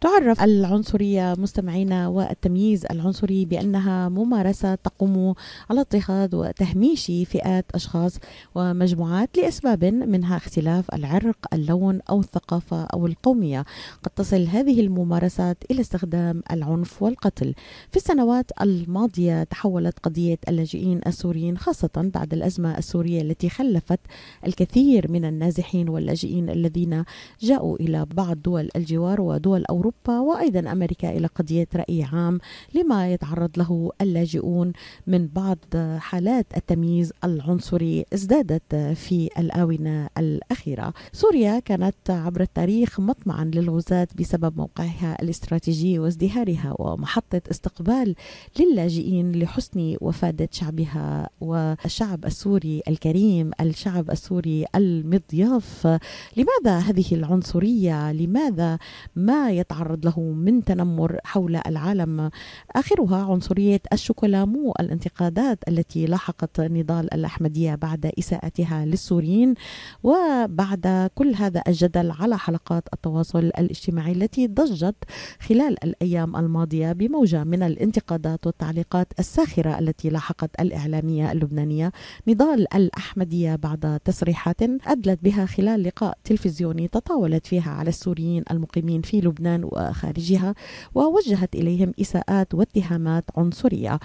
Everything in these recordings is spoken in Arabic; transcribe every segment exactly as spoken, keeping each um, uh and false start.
تعرف العنصرية مستمعينا والتمييز العنصري بأنها ممارسة تقوم على اضطهاد وتهميش فئات أشخاص ومجموعات لأسباب منها اختلاف العرق، اللون أو الثقافة أو القومية. قد تصل هذه الممارسات إلى استخدام العنف والقتل. في السنوات الماضية تحولت قضية اللاجئين السوريين خاصة بعد الأزمة السورية التي خلفت الكثير من النازحين واللاجئين الذين جاءوا إلى بعض دول الجوار ودول أوروبا وأيضا أمريكا إلى قضية رأي عام لما يتعرض له اللاجئون من بعض حالات التمييز العنصري ازدادت في الآونة الأخيرة. سوريا كانت عبر التاريخ مطمعا للغزاة بسبب موقعها الاستراتيجي وازدهارها ومحطة استقبال للاجئين لحسن وفادة شعبها والشعب السوري الكريم، الشعب السوري المضياف. لماذا هذه العنصرية؟ لماذا ما يتعرض له من تنمر حول العالم؟ آخرها عنصرية الشوكولامو، الانتقادات التي لاحقت نضال الأحمدية بعد إساءتها للسوريين وبعد كل هذا الجدل على حلقات التواصل الاجتماعي التي ضجت خلال الأيام الماضية بموجة من الانتقادات والتعليقات الساخرة التي لاحقت الإعلامية اللبنانية نضال الأحمدية بعد تصريحات أدلت بها خلال لقاء تلفزيوني تطاولت فيها على السوريين المقيمين في لبنان وخارجها ووجهت إليهم إساءات واتهامات عنصرية.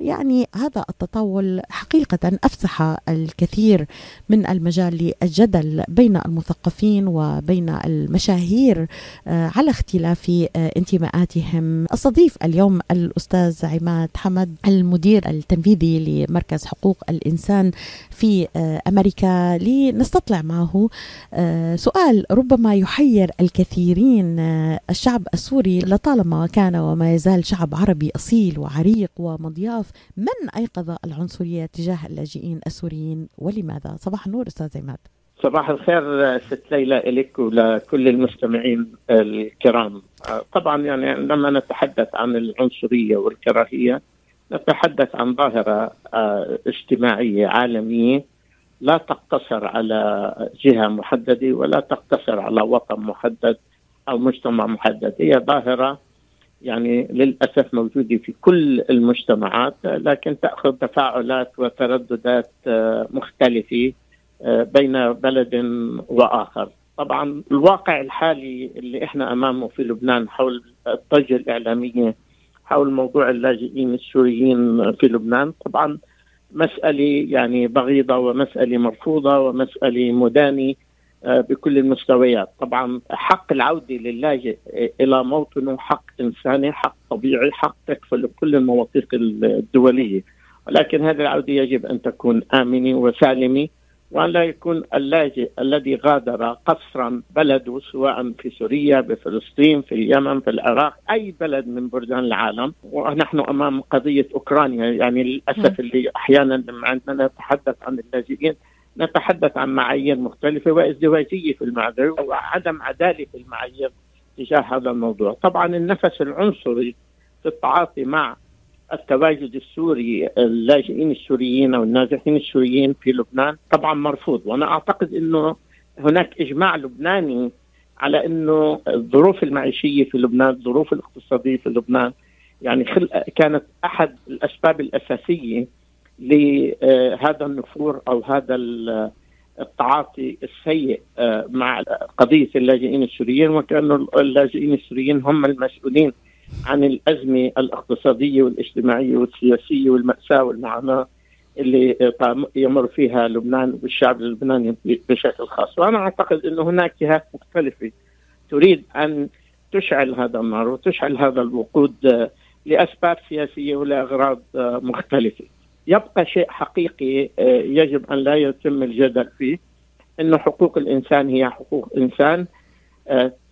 يعني هذا التطاول حقيقة أفسح الكثير من المجال للجدل بين المثقفين وبين المشاهير على اختلاف انتماءاتهم. أستضيف اليوم الأستاذ عماد حمد المدير التنفيذي لمركز حقوق الإنسان في أمريكا لنستطلع معه سؤال ربما يحير الكثيرين. الشعب السوري لطالما كان وما يزال شعب عربي أصيل وعريق ومضياف، من أيقظ العنصرية تجاه اللاجئين السوريين ولماذا؟ صباح النور أستاذ عماد. صباح الخير ست ليلى إليك ولكل المستمعين الكرام. طبعا يعني لما نتحدث عن العنصرية والكراهية نتحدث عن ظاهرة اجتماعية عالمية لا تقتصر على جهة محددة ولا تقتصر على وطن محدد أو مجتمع محدد. هي ظاهرة يعني للأسف موجودة في كل المجتمعات، لكن تأخذ تفاعلات وترددات مختلفة بين بلد وآخر. طبعا الواقع الحالي اللي إحنا أمامه في لبنان حول الضجة الإعلامية حول موضوع اللاجئين السوريين في لبنان طبعا مسألة يعني بغيضة ومسألة مرفوضة ومسألة مدانة بكل المستويات. طبعا حق العودة للاجئ إلى موطنه حق إنساني، حق طبيعي، حق تكفل كل المواثيق الدولية، ولكن هذه العودة يجب أن تكون آمنة وسالمة وأن لا يكون اللاجئ الذي غادر قصرا بلده سواء في سوريا، بفلسطين، في اليمن، في العراق، أي بلد من بلدان العالم. ونحن أمام قضية أوكرانيا يعني للأسف اللي أحيانا عندما نتحدث عن اللاجئين نتحدث عن معايير مختلفة وازدواجية في المعايير وعدم عدالة في المعايير تجاه هذا الموضوع. طبعا النفس العنصري في التعاطي مع التواجد السوري اللاجئين السوريين أو النازحين السوريين في لبنان طبعا مرفوض، وأنا أعتقد أنه هناك إجماع لبناني على أنه الظروف المعيشية في لبنان، الظروف الاقتصادية في لبنان يعني كانت أحد الأسباب الأساسية لهذا النفور أو هذا التعاطي السيء مع قضية اللاجئين السوريين، وكأنه اللاجئين السوريين هم المسؤولين عن الأزمة الاقتصادية والاجتماعية والسياسية والمأساة والمعاناة اللي يمر فيها لبنان والشعب اللبناني بشكل خاص. وأنا أعتقد أنه هناك جهات مختلفة تريد أن تشعل هذا النار وتشعل هذا الوقود لأسباب سياسية ولأغراض مختلفة. يبقى شيء حقيقي يجب أن لا يتم الجدل فيه، أن حقوق الإنسان هي حقوق إنسان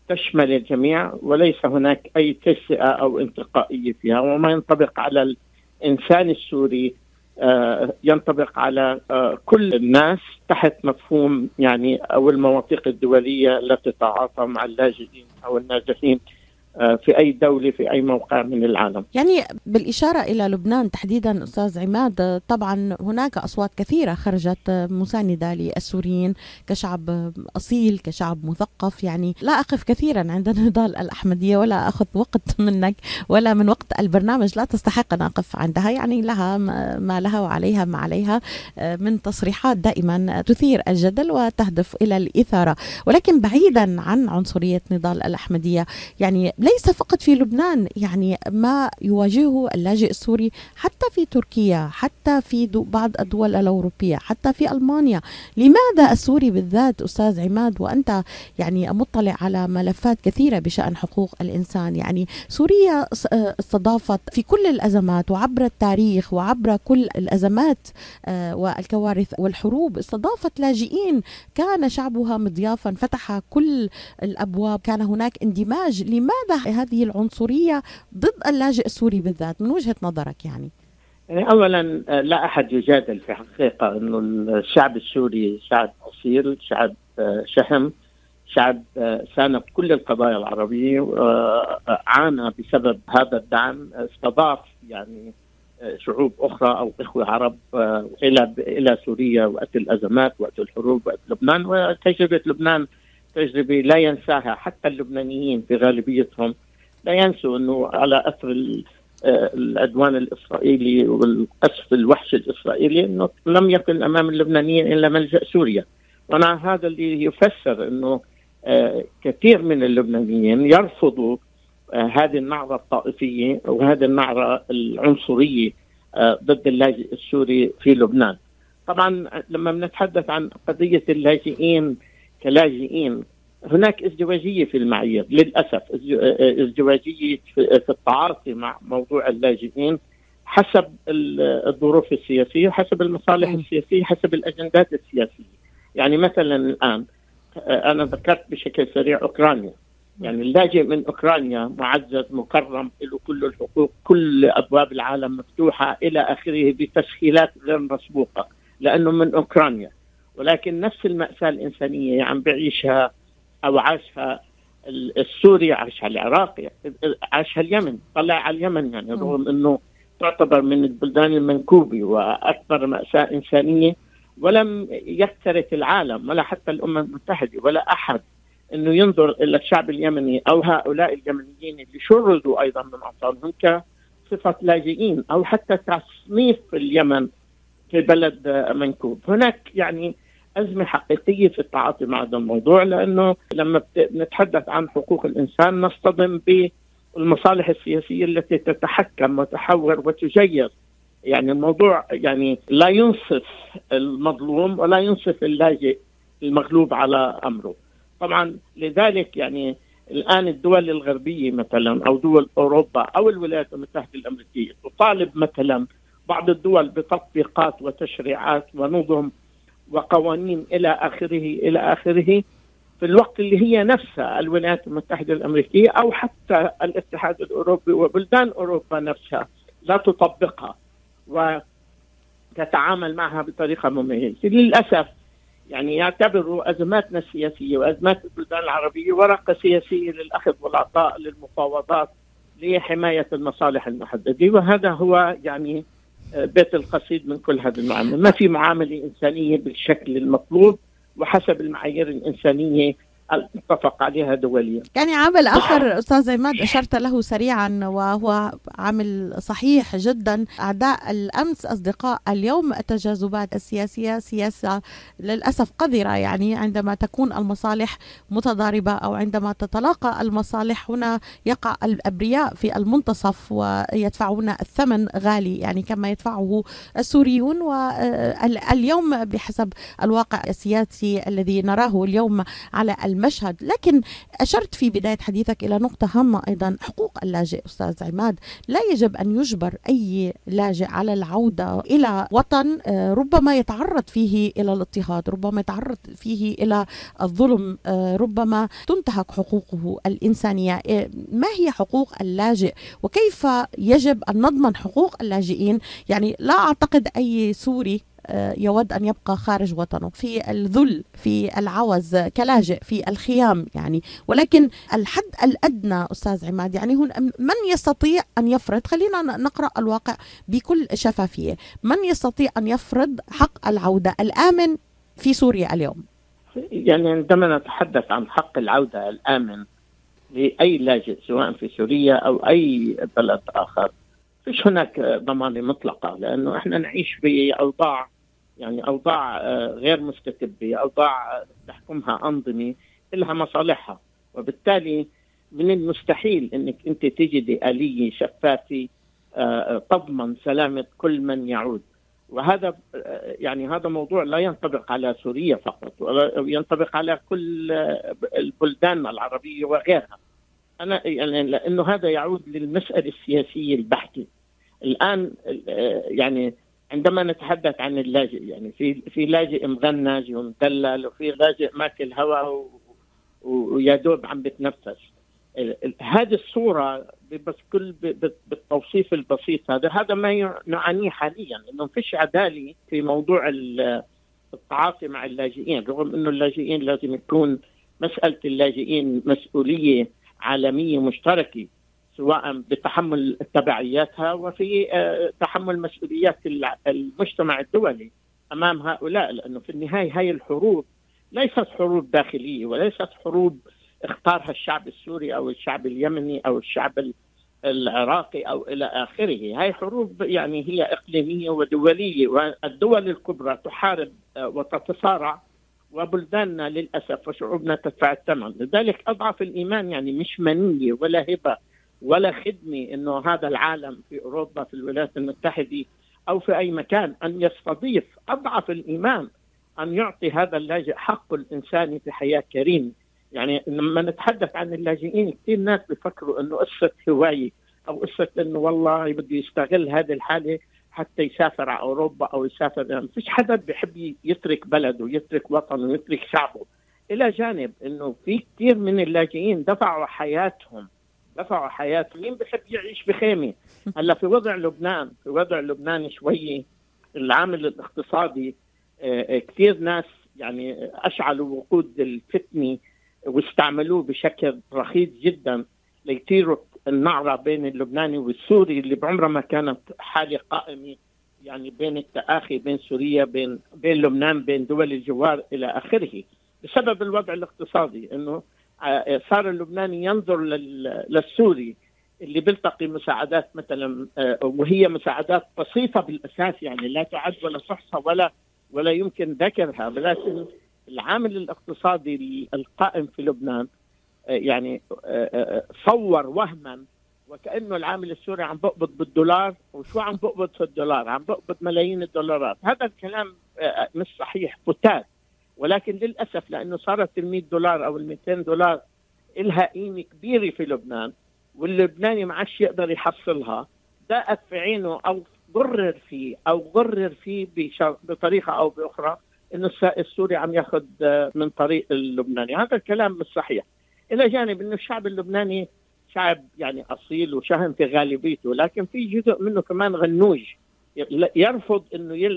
تشمل الجميع وليس هناك أي تجزئة أو انتقائية فيها، وما ينطبق على الإنسان السوري ينطبق على كل الناس تحت مفهوم يعني أو المواثيق الدولية التي تتعاطى مع اللاجئين أو النازحين في أي دولة في أي موقع من العالم. يعني بالإشارة إلى لبنان تحديدا أستاذ عماد، طبعا هناك أصوات كثيرة خرجت مساندة للسوريين كشعب أصيل كشعب مثقف. يعني لا أقف كثيرا عند نضال الأحمدية ولا أخذ وقت منك ولا من وقت البرنامج، لا تستحق أن أقف عندها، يعني لها ما لها وعليها ما عليها من تصريحات دائما تثير الجدل وتهدف إلى الإثارة. ولكن بعيدا عن عنصرية نضال الأحمدية، يعني ليس فقط في لبنان، يعني ما يواجهه اللاجئ السوري حتى في تركيا، حتى في بعض الدول الأوروبية، حتى في ألمانيا. لماذا السوري بالذات أستاذ عماد وأنت يعني مطلع على ملفات كثيرة بشأن حقوق الإنسان؟ يعني سوريا استضافت في كل الأزمات وعبر التاريخ وعبر كل الأزمات والكوارث والحروب، استضافت لاجئين، كان شعبها مضيافا، فتح كل الأبواب، كان هناك اندماج. لماذا هذه العنصرية ضد اللاجئ السوري بالذات من وجهة نظرك؟ يعني يعني أولا لا أحد يجادل في حقيقة أنه الشعب السوري شعب أصيل، شعب شهم، شعب ساند كل القضايا العربية، عانى بسبب هذا الدعم، استضاف يعني شعوب أخرى أو إخوة عرب إلى إلى سوريا وقت الأزمات وقت الحروب وقت لبنان. وتجربة لبنان تجربة لا ينساها حتى اللبنانيين في غالبيتهم، لا ينسوا أنه على أثر العدوان الإسرائيلي والقصف الوحش الإسرائيلي أنه لم يكن أمام اللبنانيين إلا ملجأ سوريا. وأنا هذا اللي يفسر أنه كثير من اللبنانيين يرفضوا هذه النعرة الطائفية وهذه النعرة العنصرية ضد اللاجئ السوري في لبنان. طبعا لما بنتحدث عن قضية اللاجئين كلاجئين، هناك ازدواجية في المعايير للأسف، ازدواجية في التعاطي مع موضوع اللاجئين حسب الظروف السياسية، حسب المصالح السياسية، حسب الأجندات السياسية. يعني مثلا الآن أنا ذكرت بشكل سريع أوكرانيا، يعني اللاجئ من أوكرانيا معزز مكرم، له كل الحقوق، كل أبواب العالم مفتوحة إلى آخره بتسهيلات غير مسبوقة لأنه من أوكرانيا. ولكن نفس المأساة الإنسانية عم يعني بيعيشها أو عاشها السوري، عاشها العراقي، عاشها اليمن. طلع على اليمن يعني رغم أنه تعتبر من البلدان المنكوبة وأكثر مأساة إنسانية، ولم يكترث العالم ولا حتى الأمم المتحدة ولا أحد أنه ينظر إلى الشعب اليمني أو هؤلاء اليمنيين اللي شردوا أيضا من أوطانهم كصفة لاجئين أو حتى تصنيف اليمن في بلد منكوب. هناك يعني أزمة حقيقية في التعاطي مع هذا الموضوع، لأنه لما نتحدث عن حقوق الإنسان نصطدم بالمصالح السياسية التي تتحكم وتحور وتجير. يعني الموضوع يعني لا ينصف المظلوم ولا ينصف اللاجئ المغلوب على أمره. طبعا لذلك يعني الآن الدول الغربية مثلا أو دول أوروبا أو الولايات المتحدة الأمريكية تطالب مثلا بعض الدول بتطبيقات وتشريعات ونظم وقوانين إلى آخره إلى آخره، في الوقت اللي هي نفسها الولايات المتحدة الأمريكية أو حتى الاتحاد الأوروبي وبلدان أوروبا نفسها لا تطبقها وتتعامل معها بطريقة مميزة. للأسف يعني يعتبروا أزماتنا السياسية وأزمات البلدان العربية ورقة سياسية للأخذ والعطاء، للمفاوضات، لحماية المصالح المحددة، وهذا هو يعني بيت القصيد من كل هذه المعاملة. ما في معاملة إنسانية بالشكل المطلوب وحسب المعايير الإنسانية اتفق عليها دوليا. يعني عامل آخر أستاذ عماد أشرت له سريعا وهو عامل صحيح جدا، أعداء الأمس أصدقاء اليوم، التجاذبات السياسية سياسة للأسف قذرة. يعني عندما تكون المصالح متضاربة أو عندما تتلاقى المصالح هنا يقع الأبرياء في المنتصف ويدفعون الثمن غالي، يعني كما يدفعه السوريون. واليوم بحسب الواقع السياسي الذي نراه اليوم على المشهد. لكن أشرت في بداية حديثك إلى نقطة هامة أيضا، حقوق اللاجئ أستاذ عماد. لا يجب أن يجبر أي لاجئ على العودة إلى وطن ربما يتعرض فيه إلى الاضطهاد، ربما يتعرض فيه إلى الظلم، ربما تنتهك حقوقه الإنسانية. ما هي حقوق اللاجئ وكيف يجب أن نضمن حقوق اللاجئين؟ يعني لا أعتقد أي سوري يود أن يبقى خارج وطنه، في الذل، في العوز، كلاجئ، في الخيام يعني. ولكن الحد الأدنى أستاذ عماد يعني هون من يستطيع أن يفرض، خلينا نقرأ الواقع بكل شفافية، من يستطيع أن يفرض حق العودة الآمن في سوريا اليوم؟ يعني عندما نتحدث عن حق العودة الآمن لأي لاجئ سواء في سوريا أو أي بلد آخر، فيش هناك ضمانة مطلقة، لأنه إحنا نعيش في أوضاع يعني أوضاع غير مستتبة، أوضاع تحكمها أنظمة لها مصالحها، وبالتالي من المستحيل إنك أنت تجدي آلية شفافة تضمن سلامة كل من يعود. وهذا يعني هذا موضوع لا ينطبق على سوريا فقط، وينطبق على كل البلدان العربية وغيرها. أنا يعني لأنه هذا يعود للمسألة السياسية البحتة. الآن يعني عندما نتحدث عن اللاجئ، يعني في في لاجئ مغنج ومدلل، وفي لاجئ ماكل هواء ويدوب عم بتنفس. هذه الصورة بكل بالتوصيف البسيط هذا هذا ما نعانيه حاليا، إنه فيش عدالة في موضوع التعاطي مع اللاجئين، رغم إنه اللاجئين لازم يكون مسألة اللاجئين مسؤولية عالمية مشتركة، سواء بتحمل تبعياتها وفي تحمل مسؤوليات المجتمع الدولي أمام هؤلاء، لأنه في النهاية هاي الحروب ليست حروب داخلية، وليست حروب اختارها الشعب السوري أو الشعب اليمني أو الشعب العراقي أو إلى آخره. هاي حروب يعني هي إقليمية ودولية، والدول الكبرى تحارب وتتصارع، وبلداننا للأسف وشعوبنا تدفع الثمن. لذلك أضعف الإيمان يعني مش منية ولا هبة ولا خدمة إنه هذا العالم في أوروبا في الولايات المتحدة أو في أي مكان أن يستضيف، أضعف الإيمان أن يعطي هذا اللاجئ حقه الإنساني في حياة كريمة. يعني لما نتحدث عن اللاجئين كثير ناس بيفكروا إنه قصة هواية أو قصة إنه والله بده يستغل هذه الحالة حتى يسافر على أوروبا أو يسافر. ما يعني فيش حدا بيحب يترك بلده ويترك وطنه ويترك شعبه، إلى جانب إنه في كثير من اللاجئين دفعوا حياتهم دفعوا حياتهم. مين بيحب يعيش بخيمة؟ هلا في وضع لبنان في وضع لبنان شوي العامل الاقتصادي كثير ناس يعني أشعلوا وقود الفتنة واستعملوه بشكل رخيص جدا ليثيروا النعرة بين اللبناني والسوري، اللي بعمرها ما كانت حالة قائمة يعني بين التآخي بين سوريا بين بين لبنان بين دول الجوار إلى آخره، بسبب الوضع الاقتصادي. إنه صار اللبناني ينظر للسوري اللي بيلتقي مساعدات مثلا وهي مساعدات بسيطة بالأساس، يعني لا تعد ولا تحصى ولا ولا يمكن ذكرها، ولكن العامل الاقتصادي القائم في لبنان يعني صور وهما وكأنه العامل السوري عم بقبض بالدولار، وشو عم بقبض في الدولار؟ عم بقبض ملايين الدولارات. هذا الكلام مش صحيح، فتات، ولكن للأسف لأنه صارت المئة دولار أو المئتين دولار إلها قيمة كبيرة في لبنان، واللبناني ما عادش يقدر يحصلها. داءت في عينه أو ضرر فيه أو ضرر فيه بطريقة أو بأخرى إنه السوري عم ياخذ من طريق اللبناني. هذا الكلام مش صحيح، إلى جانب إنه الشعب اللبناني شعب يعني أصيل وشهم في غالبيته، لكن في جزء منه كمان غنوج يرفض إنه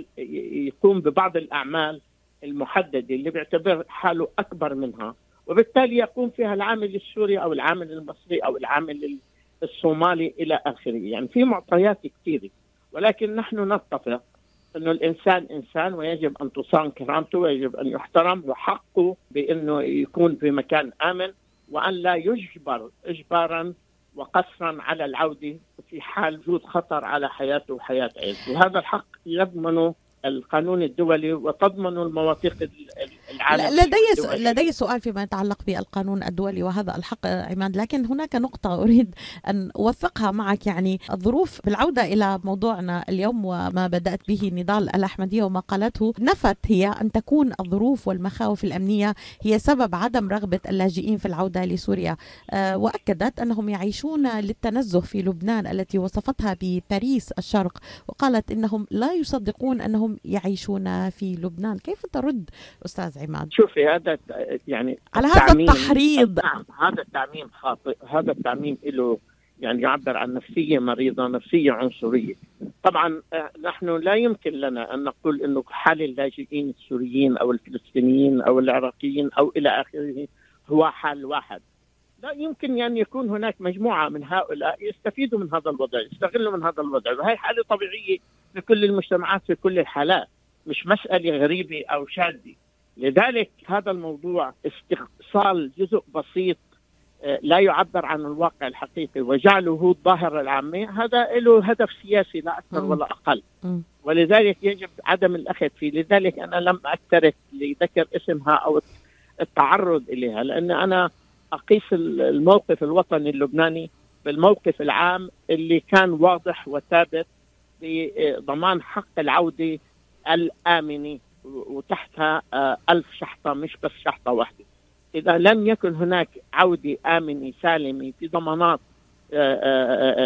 يقوم ببعض الأعمال المحددة اللي بيعتبر حاله أكبر منها، وبالتالي يقوم فيها العامل السوري أو العامل المصري أو العامل الصومالي إلى آخره. يعني في معطيات كثيرة، ولكن نحن نتفق إنه الإنسان إنسان، ويجب أن تصان كرامته، ويجب أن يحترم، وحقه بإنه يكون في مكان آمن، وأن لا يجبر إجباراً وقصراً على العودة في حال وجود خطر على حياته وحياة عائلته. وهذا الحق يضمنه القانون الدولي وتضمن المواثيق العالمية. لدي لدي سؤال فيما يتعلق بالقانون الدولي وهذا الحق عماد، لكن هناك نقطة أريد أن أوثقها معك. يعني الظروف، بالعودة إلى موضوعنا اليوم وما بدأت به نضال الأحمدية وما قالته، نفت هي أن تكون الظروف والمخاوف الأمنية هي سبب عدم رغبة اللاجئين في العودة لسوريا، وأكدت أنهم يعيشون للتنزه في لبنان التي وصفتها بباريس الشرق، وقالت إنهم لا يصدقون أنهم يعيشون في لبنان. كيف ترد أستاذ عماد؟ شوفي هذا يعني على هذا التحريض، هذا التعميم خاطئ، هذا التعميم له يعني يعبر عن نفسية مريضة، نفسية عنصرية. طبعا نحن لا يمكن لنا أن نقول أنه حال اللاجئين السوريين أو الفلسطينيين أو العراقيين أو إلى آخره هو حال واحد. لا يمكن أن يعني يكون هناك مجموعة من هؤلاء يستفيدوا من هذا الوضع، يستغلوا من هذا الوضع، وهي حالة طبيعية لكل المجتمعات في كل الحالات، مش مسألة غريبة أو شاذة. لذلك هذا الموضوع استخصال جزء بسيط لا يعبر عن الواقع الحقيقي وجعله الظاهرة العامة، هذا له هدف سياسي لا أكثر ولا أقل، ولذلك يجب عدم الأخذ فيه. لذلك أنا لم أكترث لذكر اسمها أو التعرض إليها، لأن أنا أقيس الموقف الوطني اللبناني بالموقف العام اللي كان واضح وثابت بضمان حق العودة الآمنة وتحتها ألف شحطة، مش بس شحطة واحدة. إذا لم يكن هناك عودة آمنة سالمة في ضمانات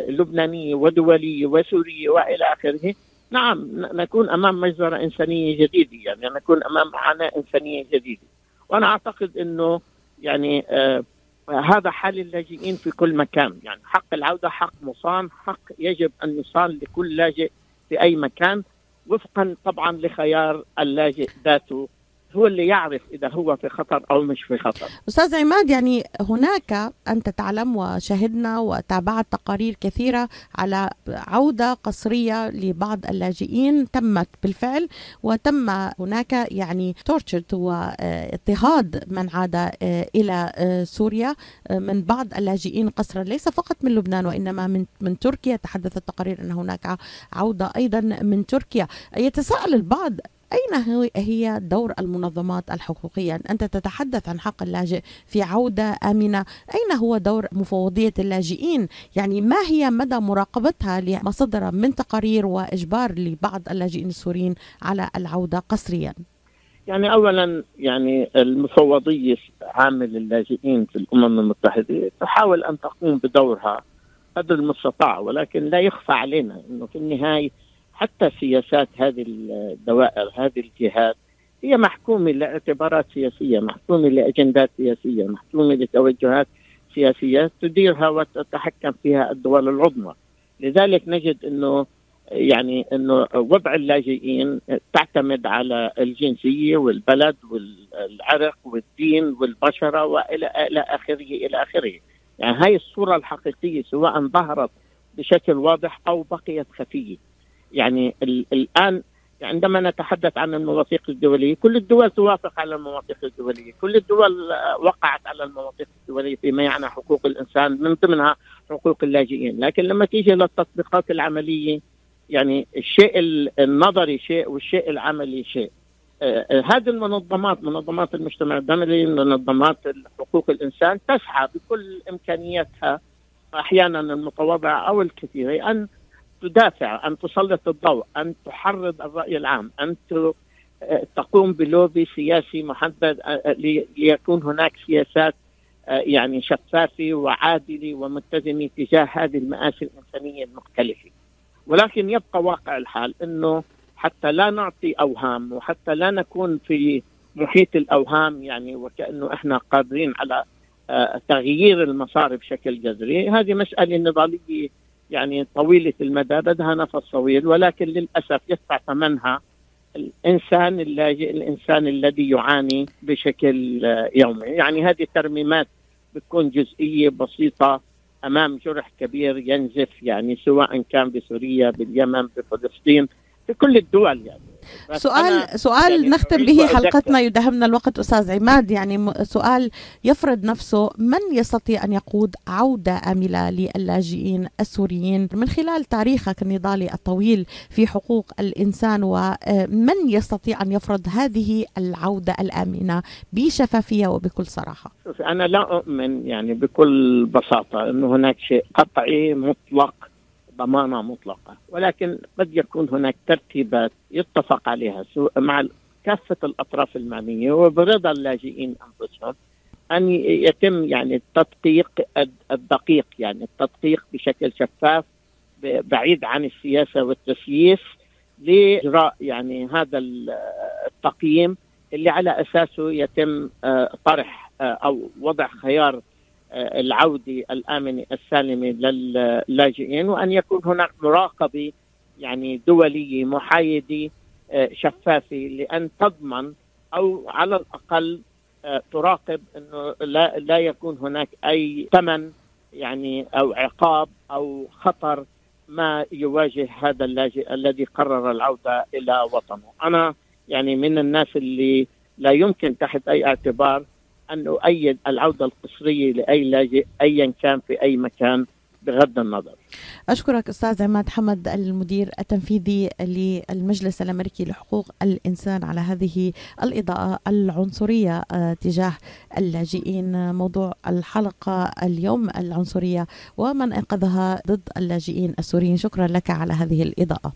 لبنانية ودولية وسورية وإلى آخره، نعم نكون أمام مجزرة إنسانية جديدة، يعني نكون أمام عناء إنسانية جديدة. وأنا أعتقد أنه يعني آه هذا حال اللاجئين في كل مكان، يعني حق العودة حق مصان، حق يجب أن يصان لكل لاجئ في أي مكان، وفقا طبعا لخيار اللاجئ ذاته، هو اللي يعرف إذا هو في خطر أو مش في خطر. أستاذ عماد، يعني هناك أنت تعلم وشهدنا وتابعت تقارير كثيرة على عودة قسرية لبعض اللاجئين تمت بالفعل، وتم هناك يعني تورتشرد واضطهاد من عاد إلى سوريا من بعض اللاجئين قسرا، ليس فقط من لبنان وإنما من من تركيا. تحدث التقارير أن هناك عودة أيضا من تركيا. يتساءل البعض أين هي دور المنظمات الحقوقية؟ أنت تتحدث عن حق اللاجئ في عودة آمنة، أين هو دور مفوضية اللاجئين؟ يعني ما هي مدى مراقبتها لما صدر من تقارير وإجبار لبعض اللاجئين السوريين على العودة قسريا؟ يعني أولا يعني المفوضية العامة للاجئين في الأمم المتحدة تحاول أن تقوم بدورها قدر المستطاع، ولكن لا يخفى علينا أنه في النهاية حتى سياسات هذه الدوائر هذه الجهات هي محكومة لاعتبارات سياسية، محكومة لأجندات سياسية، محكومة لتوجهات سياسية تديرها وتتحكم فيها الدول العظمى. لذلك نجد أنه يعني أنه وضع اللاجئين تعتمد على الجنسية والبلد والعرق والدين والبشرة وإلى إلى آخره إلى آخره. يعني هاي الصورة الحقيقية سواء ظهرت بشكل واضح أو بقيت خفية. يعني الآن عندما نتحدث عن المواثيق الدولية، كل الدول توافق على المواثيق الدولية، كل الدول وقعت على المواثيق الدولية فيما يعني حقوق الإنسان، من ضمنها حقوق اللاجئين. لكن لما تيجي للتطبيقات العملية، يعني الشيء النظري شيء والشيء العملي شيء. هذه المنظمات، منظمات المجتمع الدولي، منظمات حقوق الإنسان، تسعى بكل إمكانياتها أحيانا المتواضعة أو الكثيرة أن تدافع، أن تسلط الضوء، أن تحرض الرأي العام، أن تقوم بلوبي سياسي محدد ليكون هناك سياسات يعني شفافة وعادلة ومتزنة تجاه هذه المآسي الإنسانية المختلفة. ولكن يبقى واقع الحال أنه حتى لا نعطي أوهام وحتى لا نكون في محيط الأوهام، يعني وكأنه إحنا قادرين على تغيير المصاري بشكل جذري، هذه مسألة نضالية يعني طويلة المدى، بدها نفس طويل، ولكن للأسف يدفع ثمنها الإنسان اللاجئ، الإنسان الذي يعاني بشكل يومي. يعني هذه ترميمات بتكون جزئية بسيطة أمام جرح كبير ينزف، يعني سواء كان بسوريا، باليمن، بفلسطين، في كل الدول. يعني سؤال سؤال يعني نختم به حلقتنا، يدهمنا الوقت أستاذ عماد. يعني سؤال يفرض نفسه، من يستطيع أن يقود عودة آمنة للاجئين السوريين من خلال تاريخك النضالي الطويل في حقوق الإنسان؟ ومن يستطيع أن يفرض هذه العودة الآمنة بشفافية وبكل صراحة؟ أنا لا أؤمن يعني بكل بساطة أنه هناك شيء قطعي مطلق، ضمانة مطلقة، ولكن قد يكون هناك ترتيبات يتفق عليها مع كافة الأطراف المعنية وبرضا اللاجئين أنفسهم، أن يتم يعني التدقيق الدقيق يعني التدقيق بشكل شفاف بعيد عن السياسة والتسييس، لإجراء يعني هذا التقييم اللي على أساسه يتم طرح أو وضع خيار العودة الآمنة السالمة للاجئين، وأن يكون هناك مراقبة يعني دولية محايدة شفافة لأن تضمن أو على الأقل تراقب أنه لا, لا يكون هناك أي ثمن يعني أو عقاب أو خطر ما يواجه هذا اللاجئ الذي قرر العودة إلى وطنه. أنا يعني من الناس اللي لا يمكن تحت أي اعتبار أن أؤيد العودة القسرية لأي لاجئ أيا كان في أي مكان بغض النظر. أشكرك أستاذ عماد حمد المدير التنفيذي للمجلس الأمريكي لحقوق الإنسان على هذه الإضاءة العنصرية تجاه اللاجئين. موضوع الحلقة اليوم العنصرية ومن أنقذها ضد اللاجئين السوريين. شكرا لك على هذه الإضاءة.